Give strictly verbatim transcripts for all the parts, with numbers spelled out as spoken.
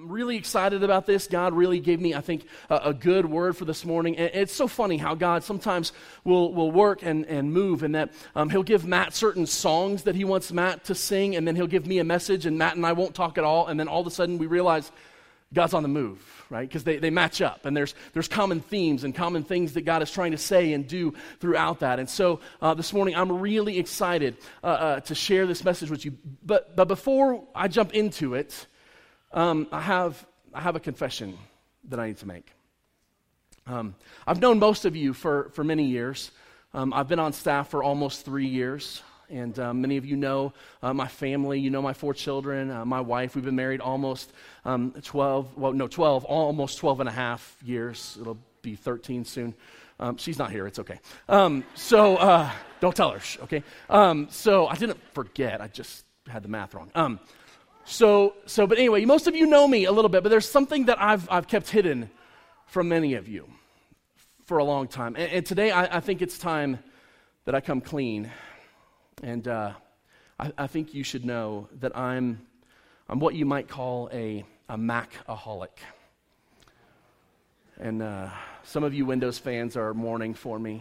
I'm really excited about this. God really gave me, I think, a, a good word for this morning. And it's so funny how God sometimes will will work and, and move, and that um, he'll give Matt certain songs that he wants Matt to sing, and then he'll give me a message, and Matt and I won't talk at all, and then all of a sudden we realize God's on the move, right? Because they, they match up, and there's there's common themes and common things that God is trying to say and do throughout that. And so uh, this morning, I'm really excited uh, uh, to share this message with you. But but before I jump into it, Um, I have I have a confession that I need to make. Um, I've known most of you for, for many years. Um, I've been on staff for almost three years, and uh, many of you know uh, my family. You know my four children, uh, my wife. We've been married almost um, twelve, well, no, twelve, almost twelve and a half years. It'll be thirteen soon. Um, she's not here. It's okay. Um, so uh, don't tell her, okay? Um, so I didn't forget. I just had the math wrong. Um So, so, but anyway, most of you know me a little bit, but there's something that I've I've kept hidden from many of you for a long time, and, and today I, I think it's time that I come clean, and uh, I, I think you should know that I'm I'm what you might call a a Mac-aholic, and uh, some of you Windows fans are mourning for me.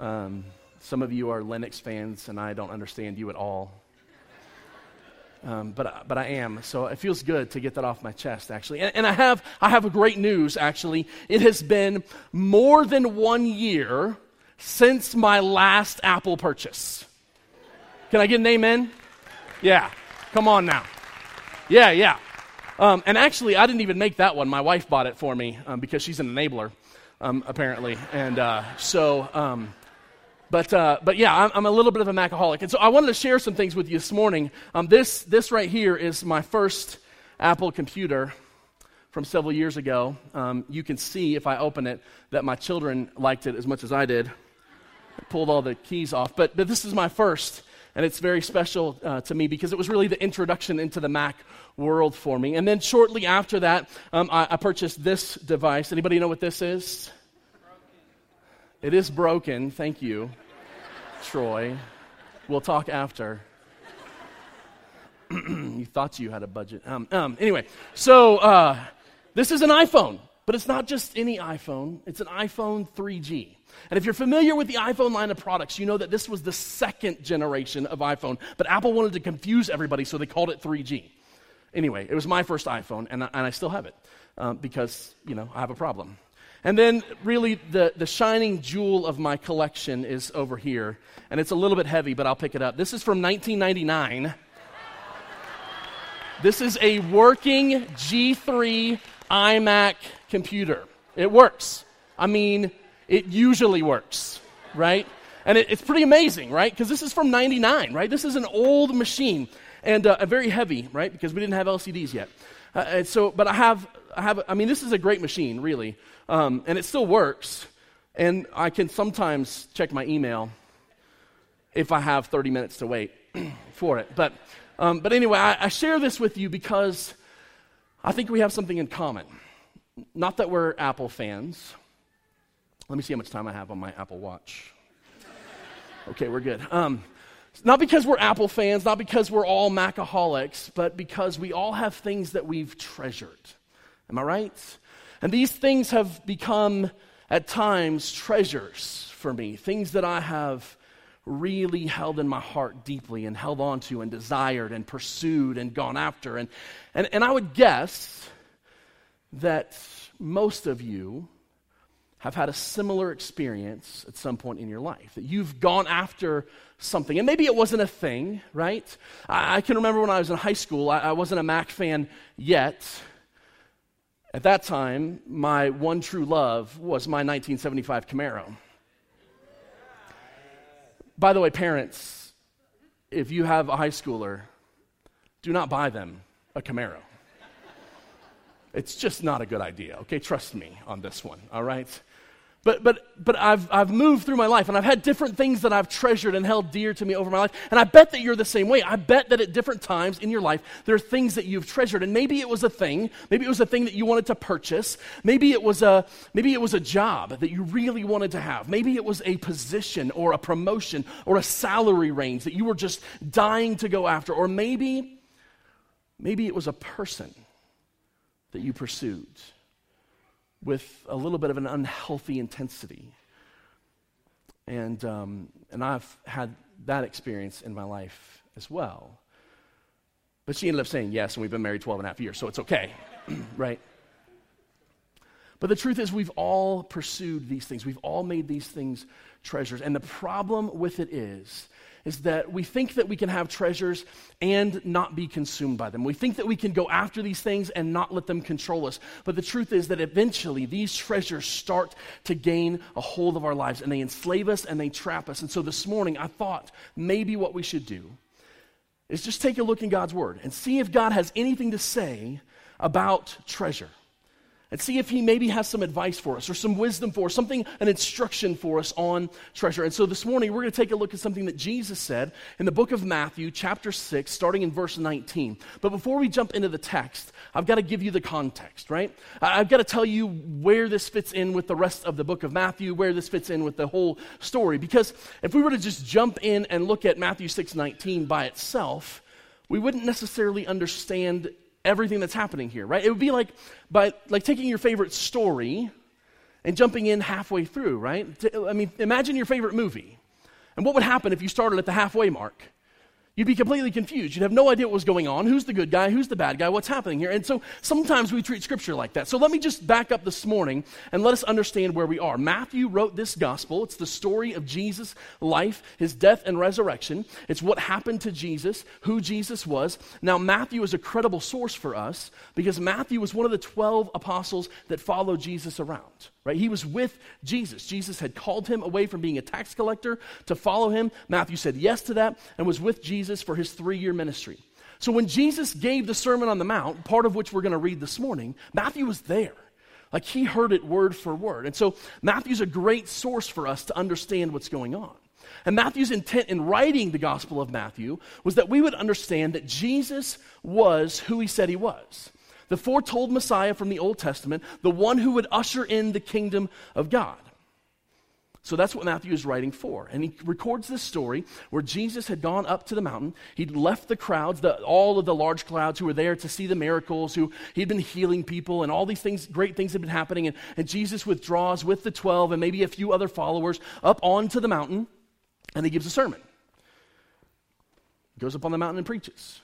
Um, some of you are Linux fans, and I don't understand you at all. Um, but but I am, so it feels good to get that off my chest, actually. And, and I have I have great news, actually. It has been more than one year since my last Apple purchase. Can I get an amen? Yeah, come on now. Yeah, yeah. Um, and actually, I didn't even make that one. My wife bought it for me um, because she's an enabler, um, apparently. And uh, so... Um, But uh, but yeah, I'm, I'm a little bit of a Mac-aholic. And so I wanted to share some things with you this morning. Um, this this right here is my first Apple computer from several years ago. Um, you can see if I open it that my children liked it as much as I did. I pulled all the keys off. But, but this is my first, and it's very special uh, to me because it was really the introduction into the Mac world for me. And then shortly after that, um, I, I purchased this device. Anybody know what this is? It is broken. Thank you, Troy. We'll talk after. You thought you had a budget. Um, um, anyway, so uh, this is an iPhone, but it's not just any iPhone. It's an iPhone three G. And if you're familiar with the iPhone line of products, you know that this was the second generation of iPhone, but Apple wanted to confuse everybody, so they called it three G. Anyway, it was my first iPhone, and I, and I still have it uh, because, you know, I have a problem. And then really the, the shining jewel of my collection is over here. And it's a little bit heavy, but I'll pick it up. This is from nineteen ninety-nine. This is a working G three iMac computer. It works. I mean, it usually works, right? And it, it's pretty amazing, right? Because this is from ninety-nine, right? This is an old machine and uh, very heavy, right? Because we didn't have L C Ds yet. Uh, and so, but I have... I have, I mean, this is a great machine, really, um, and it still works, and I can sometimes check my email if I have thirty minutes to wait for it. But um, but anyway, I, I share this with you because I think we have something in common. Not that we're Apple fans. Let me see how much time I have on my Apple Watch. Okay, we're good. Um, Not because we're Apple fans, not because we're all Macaholics, but because we all have things that we've treasured. Am I right? And these things have become, at times, treasures for me. Things that I have really held in my heart deeply and held on to and desired and pursued and gone after. And, and, and I would guess that most of you have had a similar experience at some point in your life, that you've gone after something. And maybe it wasn't a thing, right? I, I can remember when I was in high school, I, I wasn't a Mac fan yet. At that time, my one true love was my nineteen seventy-five Camaro. By the way, parents, if you have a high schooler, do not buy them a Camaro. It's just not a good idea, okay? Trust me on this one, all right? But but but I've I've moved through my life, and I've had different things that I've treasured and held dear to me over my life. And I bet that you're the same way. I bet that at different times in your life, there are things that you've treasured. And maybe it was a thing. Maybe it was a thing that you wanted to purchase. Maybe it was a maybe it was a job that you really wanted to have. Maybe it was a position or a promotion or a salary range that you were just dying to go after. Or maybe Maybe it was a person that you pursued with a little bit of an unhealthy intensity. And um, and I've had that experience in my life as well. But she ended up saying yes, and we've been married twelve and a half years, so it's okay, right? But the truth is we've all pursued these things. We've all made these things treasures. And the problem with it is, is that we think that we can have treasures and not be consumed by them. We think that we can go after these things and not let them control us. But the truth is that eventually these treasures start to gain a hold of our lives, and they enslave us and they trap us. And so this morning I thought maybe what we should do is just take a look in God's Word and see if God has anything to say about treasure. And see if he maybe has some advice for us or some wisdom for us, something, an instruction for us on treasure. And so this morning, we're going to take a look at something that Jesus said in the book of Matthew, chapter six, starting in verse nineteen. But before we jump into the text, I've got to give you the context, right? I've got to tell you where this fits in with the rest of the book of Matthew, where this fits in with the whole story. Because if we were to just jump in and look at Matthew six nineteen by itself, we wouldn't necessarily understand everything that's happening here, right? It would be like by like taking your favorite story and jumping in halfway through, right? I mean, imagine your favorite movie. And what would happen if you started at the halfway mark? You'd be completely confused. You'd have no idea what was going on. Who's the good guy? Who's the bad guy? What's happening here? And so sometimes we treat Scripture like that. So let me just back up this morning and let us understand where we are. Matthew wrote this gospel. It's the story of Jesus' life, his death and resurrection. It's what happened to Jesus, who Jesus was. Now Matthew is a credible source for us because Matthew was one of the twelve apostles that followed Jesus around. Right? He was with Jesus. Jesus had called him away from being a tax collector to follow him. Matthew said yes to that and was with Jesus for his three-year ministry. So when Jesus gave the Sermon on the Mount, part of which we're going to read this morning, Matthew was there. Like he heard it word for word. And so Matthew's a great source for us to understand what's going on. And Matthew's intent in writing the Gospel of Matthew was that we would understand that Jesus was who he said he was. The foretold Messiah from the Old Testament, the one who would usher in the kingdom of God. So that's what Matthew is writing for. And he records this story where Jesus had gone up to the mountain. He'd left the crowds, the, all of the large crowds who were there to see the miracles, who he'd been healing people, and all these things, great things had been happening. And, and Jesus withdraws with the twelve and maybe a few other followers up onto the mountain, and he gives a sermon. He goes up on the mountain and preaches.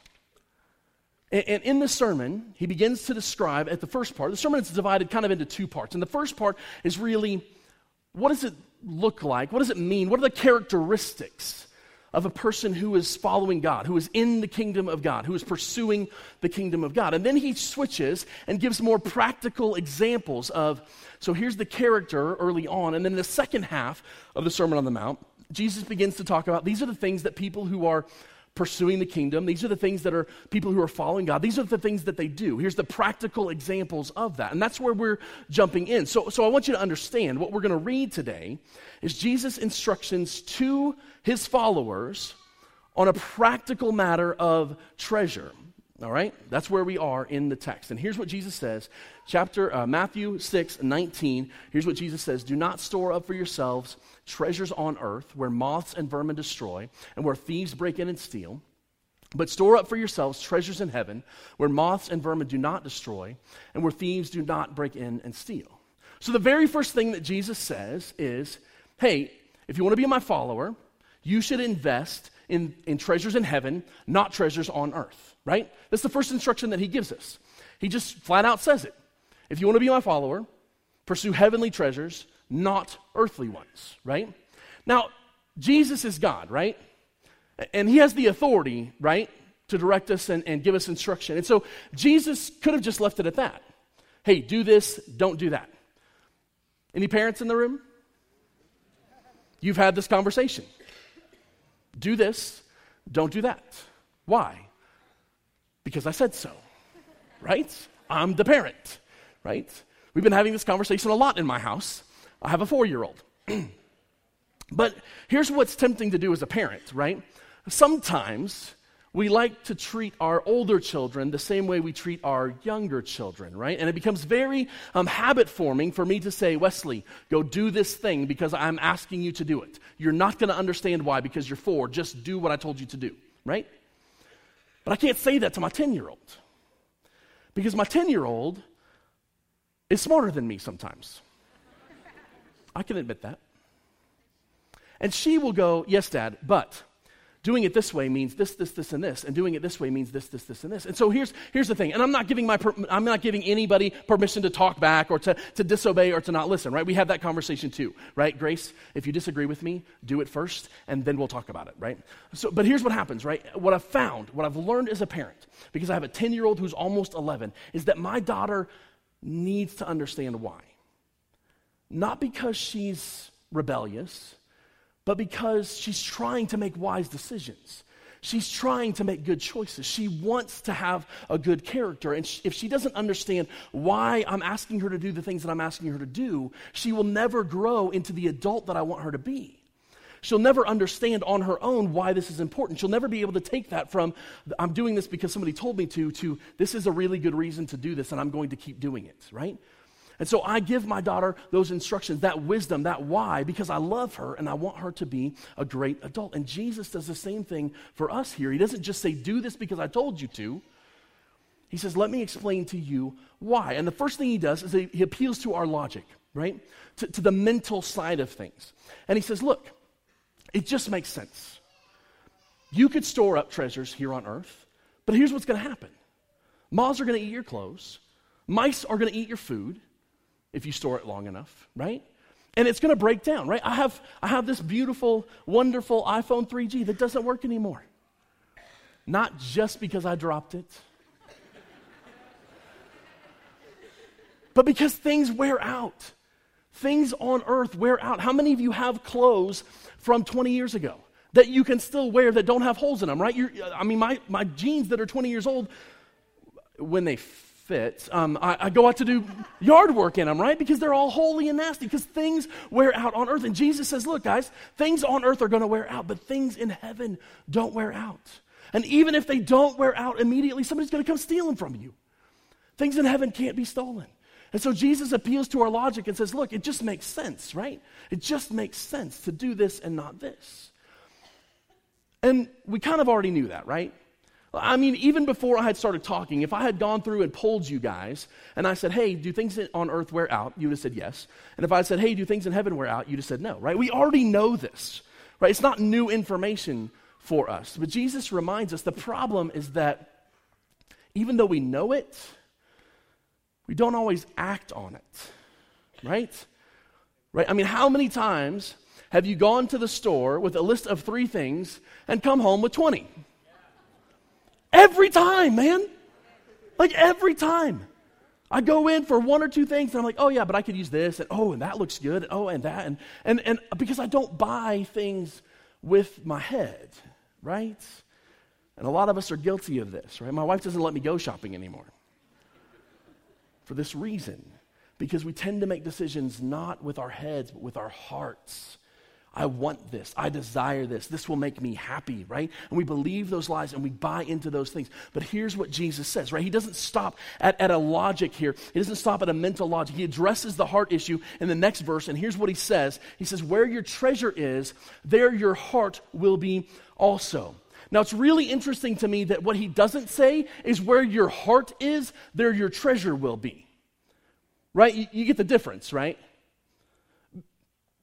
And in the sermon, he begins to describe at the first part, the sermon is divided kind of into two parts. And the first part is really, what does it look like? What does it mean? What are the characteristics of a person who is following God, who is in the kingdom of God, who is pursuing the kingdom of God? And then he switches and gives more practical examples of, so here's the character early on. And then the second half of the Sermon on the Mount, Jesus begins to talk about, these are the things that people who are pursuing the kingdom. These are the things that are people who are following God. These are the things that they do. Here's the practical examples of that. And that's where we're jumping in. So, so I want you to understand what we're going to read today is Jesus' instructions to his followers on a practical matter of treasure. All right? That's where we are in the text. And here's what Jesus says, chapter uh, Matthew six nineteen. Here's what Jesus says, "Do not store up for yourselves treasures on earth where moths and vermin destroy and where thieves break in and steal. But store up for yourselves treasures in heaven where moths and vermin do not destroy and where thieves do not break in and steal." So the very first thing that Jesus says is, hey, if you want to be my follower, you should invest in, in treasures in heaven, not treasures on earth, right? That's the first instruction that he gives us. He just flat out says it. If you want to be my follower, pursue heavenly treasures, not earthly ones, right? Now, Jesus is God, right? And he has the authority, right, to direct us and, and give us instruction. And so Jesus could have just left it at that. Hey, do this, don't do that. Any parents in the room? You've had this conversation. Do this, don't do that. Why? Because I said so, right? I'm the parent, right? We've been having this conversation a lot in my house. I have a four-year-old. But here's what's tempting to do as a parent, right? Sometimes we like to treat our older children the same way we treat our younger children, right? And it becomes very um, habit-forming for me to say, Wesley, go do this thing because I'm asking you to do it. You're not going to understand why because you're four. Just do what I told you to do, right? But I can't say that to my ten-year-old, because my ten-year-old is smarter than me sometimes. I can admit that. And she will go, yes, Dad, but doing it this way means this, this, this, and this, and doing it this way means this, this, this, and this. And so here's here's the thing, and I'm not giving my per, I'm not giving anybody permission to talk back or to, to disobey or to not listen, right? We have that conversation too, right? Grace, if you disagree with me, do it first, and then we'll talk about it, right? So, but here's what happens, right? What I've found, what I've learned as a parent, because I have a ten-year-old who's almost eleven, is that my daughter needs to understand why. Not because she's rebellious, but because she's trying to make wise decisions. She's trying to make good choices. She wants to have a good character. And sh- if she doesn't understand why I'm asking her to do the things that I'm asking her to do, she will never grow into the adult that I want her to be. She'll never understand on her own why this is important. She'll never be able to take that from, I'm doing this because somebody told me to, to this is a really good reason to do this and I'm going to keep doing it, right? And so I give my daughter those instructions, that wisdom, that why, because I love her and I want her to be a great adult. And Jesus does the same thing for us here. He doesn't just say, do this because I told you to. He says, let me explain to you why. And the first thing he does is he, he appeals to our logic, right? To, to the mental side of things. And he says, look, it just makes sense. You could store up treasures here on earth, but here's what's going to happen. Moths are going to eat your clothes. Mice are going to eat your food. If you store it long enough, right? And it's going to break down, right? I have I have this beautiful, wonderful iPhone three G that doesn't work anymore. Not just because I dropped it, but because things wear out. Things on earth wear out. How many of you have clothes from twenty years ago that you can still wear that don't have holes in them, right? You're, I mean, my, my jeans that are twenty years old, when they Fits, um, I, I go out to do yard work in them, right? Because they're all holy and nasty, because things wear out on earth. And Jesus says, look, guys, things on earth are going to wear out, but things in heaven don't wear out. And even if they don't wear out immediately, somebody's going to come steal them from you. Things in heaven can't be stolen. And so Jesus appeals to our logic and says, look, it just makes sense, right? It just makes sense to do this and not this. And we kind of already knew that, right? I mean, even before I had started talking, if I had gone through and polled you guys, and I said, hey, do things on earth wear out? You would have said yes. And if I had said, hey, do things in heaven wear out? You would have said no, right? We already know this, right? It's not new information for us. But Jesus reminds us the problem is that even though we know it, we don't always act on it, right? Right? I mean, how many times have you gone to the store with a list of three things and come home with twenty? Every time, man. Like every time. I go in for one or two things, and I'm like, oh, yeah, but I could use this, and oh, and that looks good, and oh, and that. And, and, and because I don't buy things with my head, right? And a lot of us are guilty of this, right? My wife doesn't let me go shopping anymore for this reason, because we tend to make decisions not with our heads, but with our hearts. I want this. I desire this. This will make me happy, right? And we believe those lies and we buy into those things. But here's what Jesus says, right? He doesn't stop at, at a logic here. He doesn't stop at a mental logic. He addresses the heart issue in the next verse, and here's what he says. He says, where your treasure is, there your heart will be also. Now, it's really interesting to me that what he doesn't say is where your heart is, there your treasure will be, right? You, you get the difference, right?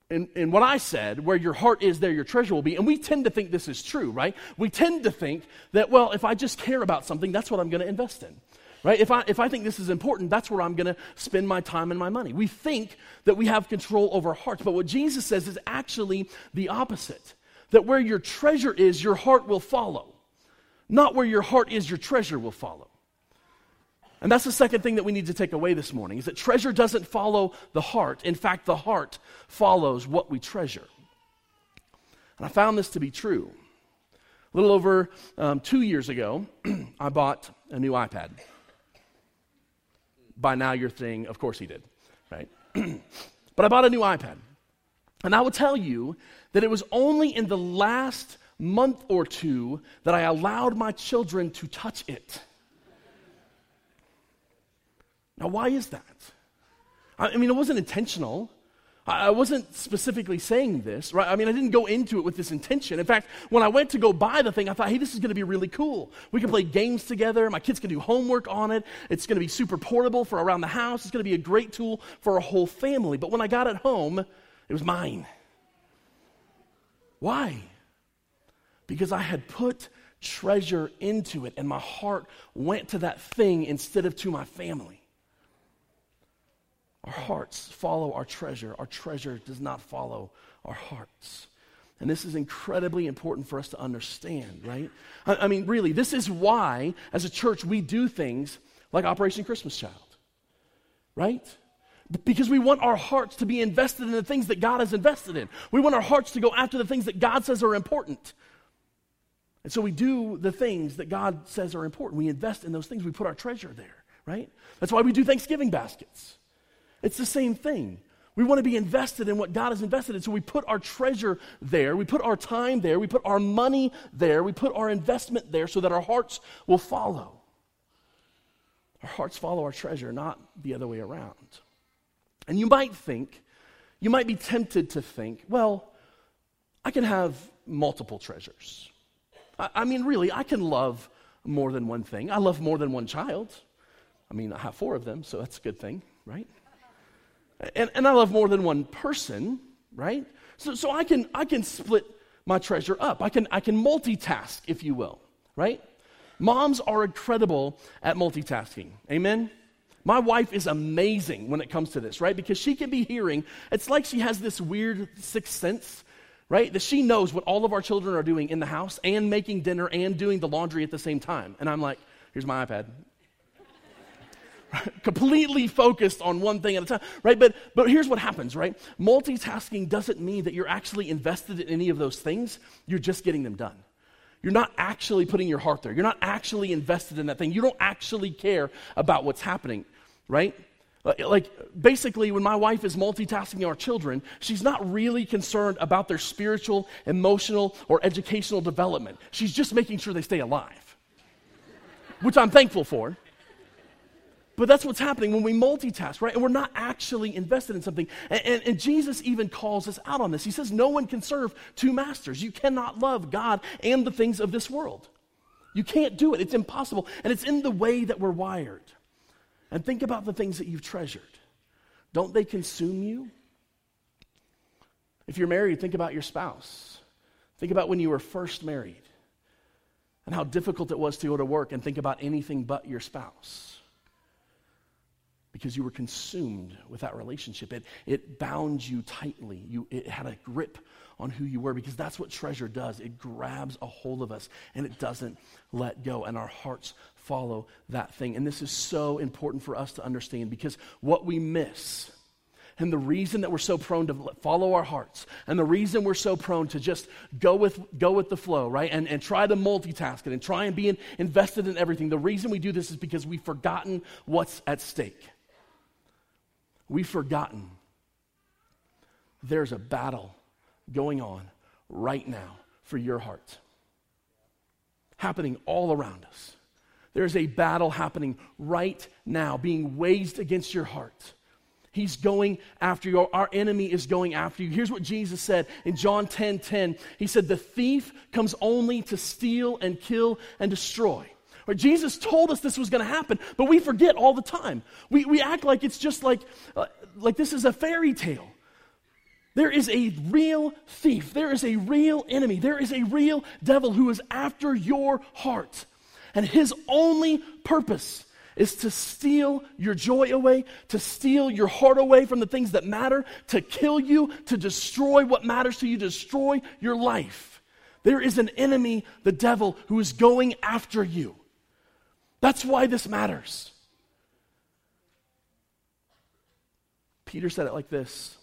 And, and what I said, where your heart is, there your treasure will be. And we tend to think this is true, right? We tend to think that, well, if I just care about something, that's what I'm going to invest in, right? If I if I think this is important, that's where I'm going to spend my time and my money. We think that we have control over our hearts. But what Jesus says is actually the opposite, that where your treasure is, your heart will follow. Not where your heart is, your treasure will follow. And that's the second thing that we need to take away this morning, is that treasure doesn't follow the heart. In fact, the heart follows what we treasure. And I found this to be true. A little over um, two years ago, I bought a new iPad. By now you're thinking, of course he did, right? But I bought a new iPad. And I will tell you that it was only in the last month or two that I allowed my children to touch it. Now, why is that? I mean, it wasn't intentional. I wasn't specifically saying this, right? I mean, I didn't go into it with this intention. In fact, when I went to go buy the thing, I thought, hey, this is going to be really cool. We can play games together. My kids can do homework on it. It's going to be super portable for around the house. It's going to be a great tool for our whole family. But when I got it home, it was mine. Why? Because I had put treasure into it, and my heart went to that thing instead of to my family. Our hearts follow our treasure. Our treasure does not follow our hearts. And this is incredibly important for us to understand, right? I, I mean, really, this is why, as a church, we do things like Operation Christmas Child, right? Because we want our hearts to be invested in the things that God has invested in. We want our hearts to go after the things that God says are important. And so we do the things that God says are important. We invest in those things. We put our treasure there, right? That's why we do Thanksgiving baskets. It's the same thing. We want to be invested in what God has invested in, so we put our treasure there. We put our time there. We put our money there. We put our investment there so that our hearts will follow. Our hearts follow our treasure, not the other way around. And you might think, you might be tempted to think, well, I can have multiple treasures. I, I mean, really, I can love more than one thing. I love more than one child. I mean, I have four of them, so that's a good thing, right? And, and I love more than one person, right? So, so I can I can split my treasure up. I can I can multitask, if you will, right? Moms are incredible at multitasking. Amen? My wife is amazing when it comes to this, right? Because she can be hearing. It's like she has this weird sixth sense, right? That she knows what all of our children are doing in the house and making dinner and doing the laundry at the same time. And I'm like, here's my iPad. Right? Completely focused on one thing at a time, right? But but here's what happens, right? Multitasking doesn't mean that you're actually invested in any of those things. You're just getting them done. You're not actually putting your heart there. You're not actually invested in that thing. You don't actually care about what's happening, right? Like, basically, when my wife is multitasking our children, she's not really concerned about their spiritual, emotional, or educational development. She's just making sure they stay alive, which I'm thankful for. But that's what's happening when we multitask, right? And we're not actually invested in something. And, and, and Jesus even calls us out on this. He says, no one can serve two masters. You cannot love God and the things of this world. You can't do it. It's impossible. And it's in the way that we're wired. And think about the things that you've treasured. Don't they consume you? If you're married, think about your spouse. Think about when you were first married and how difficult it was to go to work and think about anything but your spouse, because you were consumed with that relationship. It, it bound you tightly. You, it had a grip on who you were, because that's what treasure does. It grabs a hold of us, and it doesn't let go, and our hearts follow that thing. And this is so important for us to understand, because what we miss, and the reason that we're so prone to follow our hearts, and the reason we're so prone to just go with go with the flow, right, and, and try to multitask it and try and be in, invested in everything, the reason we do this is because we've forgotten what's at stake. We've forgotten there's a battle going on right now for your heart, happening all around us. There's a battle happening right now, being waged against your heart. He's going after you. Our enemy is going after you. Here's what Jesus said in John ten ten. He said, the thief comes only to steal and kill and destroy. Jesus told us this was going to happen, but we forget all the time. We we act like it's just like, uh, like this is a fairy tale. There is a real thief. There is a real enemy. There is a real devil who is after your heart. And his only purpose is to steal your joy away, to steal your heart away from the things that matter, to kill you, to destroy what matters to you, destroy your life. There is an enemy, the devil, who is going after you. That's why this matters. Peter said it like this.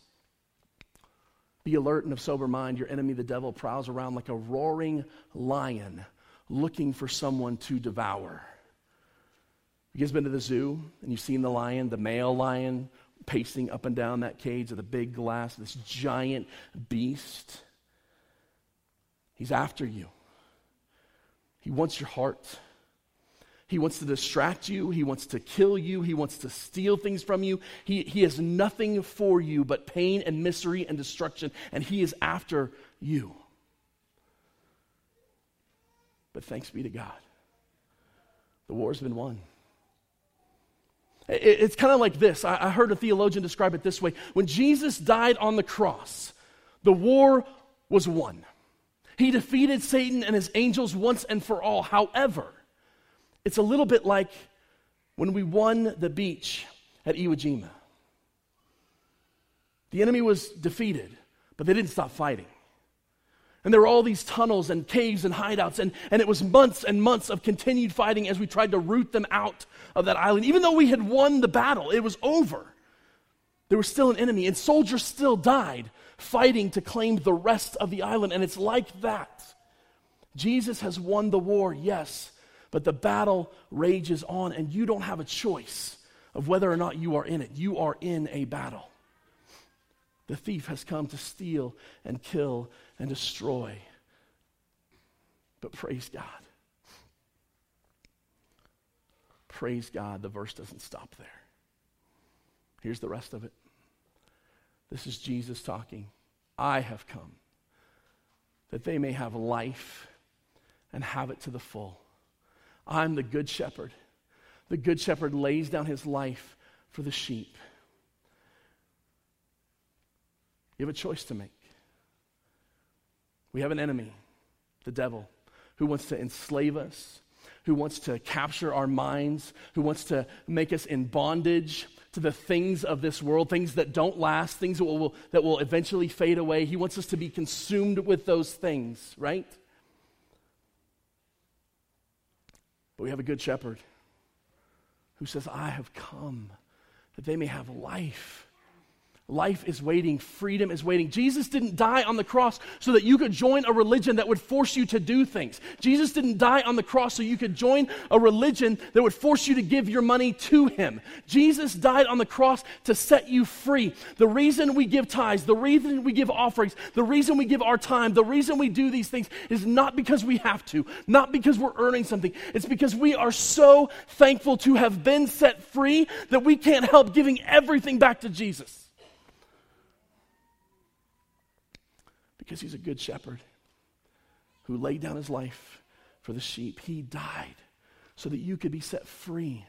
Be alert and of sober mind. Your enemy, the devil, prowls around like a roaring lion looking for someone to devour. You guys been to the zoo and you've seen the lion, the male lion, pacing up and down that cage with a big glass, this giant beast. He's after you. He wants your heart. He wants to distract you. He wants to kill you. He wants to steal things from you. He, he has nothing for you but pain and misery and destruction, and he is after you. But thanks be to God, the war's been won. It, it's kind of like this. I, I heard a theologian describe it this way. When Jesus died on the cross, the war was won. He defeated Satan and his angels once and for all. However, it's a little bit like when we won the beach at Iwo Jima. The enemy was defeated, but they didn't stop fighting. And there were all these tunnels and caves and hideouts, and, and it was months and months of continued fighting as we tried to root them out of that island. Even though we had won the battle, it was over. There was still an enemy, and soldiers still died fighting to claim the rest of the island, and it's like that. Jesus has won the war, yes, but the battle rages on, and you don't have a choice of whether or not you are in it. You are in a battle. The thief has come to steal and kill and destroy. But praise God. Praise God, the verse doesn't stop there. Here's the rest of it. This is Jesus talking. I have come that they may have life and have it to the full. I'm the good shepherd. The good shepherd lays down his life for the sheep. You have a choice to make. We have an enemy, the devil, who wants to enslave us, who wants to capture our minds, who wants to make us in bondage to the things of this world, things that don't last, things that will, that will eventually fade away. He wants us to be consumed with those things, right? But we have a good shepherd who says, I have come that they may have life. Life is waiting. Freedom is waiting. Jesus didn't die on the cross so that you could join a religion that would force you to do things. Jesus didn't die on the cross so you could join a religion that would force you to give your money to him. Jesus died on the cross to set you free. The reason we give tithes, the reason we give offerings, the reason we give our time, the reason we do these things is not because we have to, not because we're earning something. It's because we are so thankful to have been set free that we can't help giving everything back to Jesus. Because he's a good shepherd who laid down his life for the sheep. He died so that you could be set free,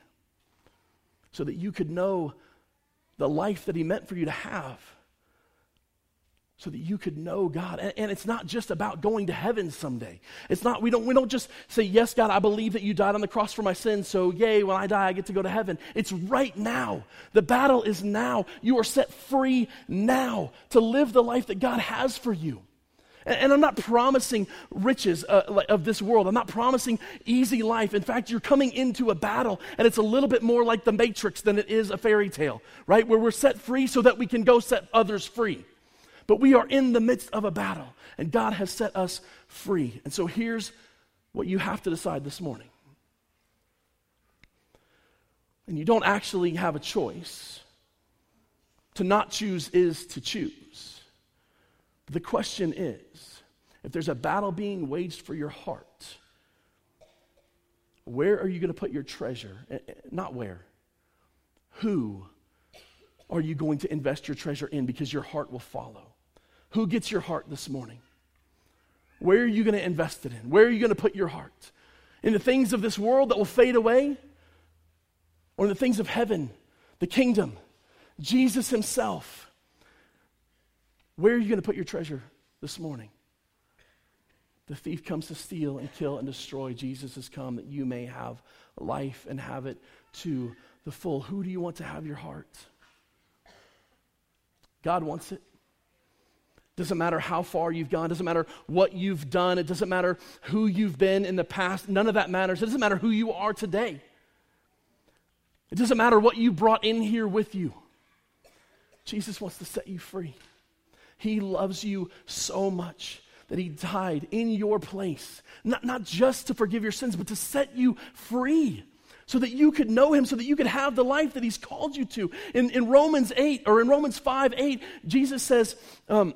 so that you could know the life that he meant for you to have, so that you could know God. And, and it's not just about going to heaven someday. It's not, we don't, we don't just say, yes, God, I believe that you died on the cross for my sins, so yay, when I die, I get to go to heaven. It's right now. The battle is now. You are set free now to live the life that God has for you. And, and I'm not promising riches uh, of this world. I'm not promising easy life. In fact, you're coming into a battle, and it's a little bit more like the Matrix than it is a fairy tale, right? Where we're set free so that we can go set others free. But we are in the midst of a battle, and God has set us free. And so here's what you have to decide this morning. And you don't actually have a choice. To not choose is to choose. The question is, if there's a battle being waged for your heart, where are you going to put your treasure? Not where. Who are you going to invest your treasure in? Because your heart will follow. Who gets your heart this morning? Where are you going to invest it in? Where are you going to put your heart? In the things of this world that will fade away? Or in the things of heaven, the kingdom, Jesus himself? Where are you going to put your treasure this morning? The thief comes to steal and kill and destroy. Jesus has come that you may have life and have it to the full. Who do you want to have your heart? God wants it. Doesn't matter how far you've gone. Doesn't matter what you've done. It doesn't matter who you've been in the past. None of that matters. It doesn't matter who you are today. It doesn't matter what you brought in here with you. Jesus wants to set you free. He loves you so much that he died in your place, not, not just to forgive your sins, but to set you free, so that you could know him, so that you could have the life that he's called you to. In, in Romans eight, or in Romans five eight, Jesus says, um,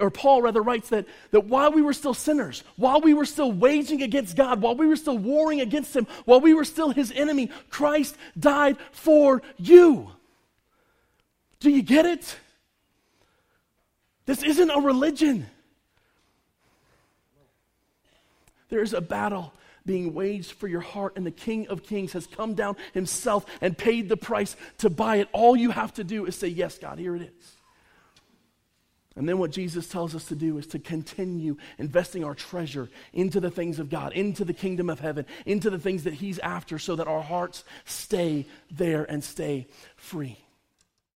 or Paul rather writes that, that while we were still sinners, while we were still waging against God, while we were still warring against him, while we were still his enemy, Christ died for you. Do you get it? This isn't a religion. There is a battle being waged for your heart, and the King of Kings has come down himself and paid the price to buy it. All you have to do is say, yes, God, here it is. And then what Jesus tells us to do is to continue investing our treasure into the things of God, into the kingdom of heaven, into the things that he's after, so that our hearts stay there and stay free.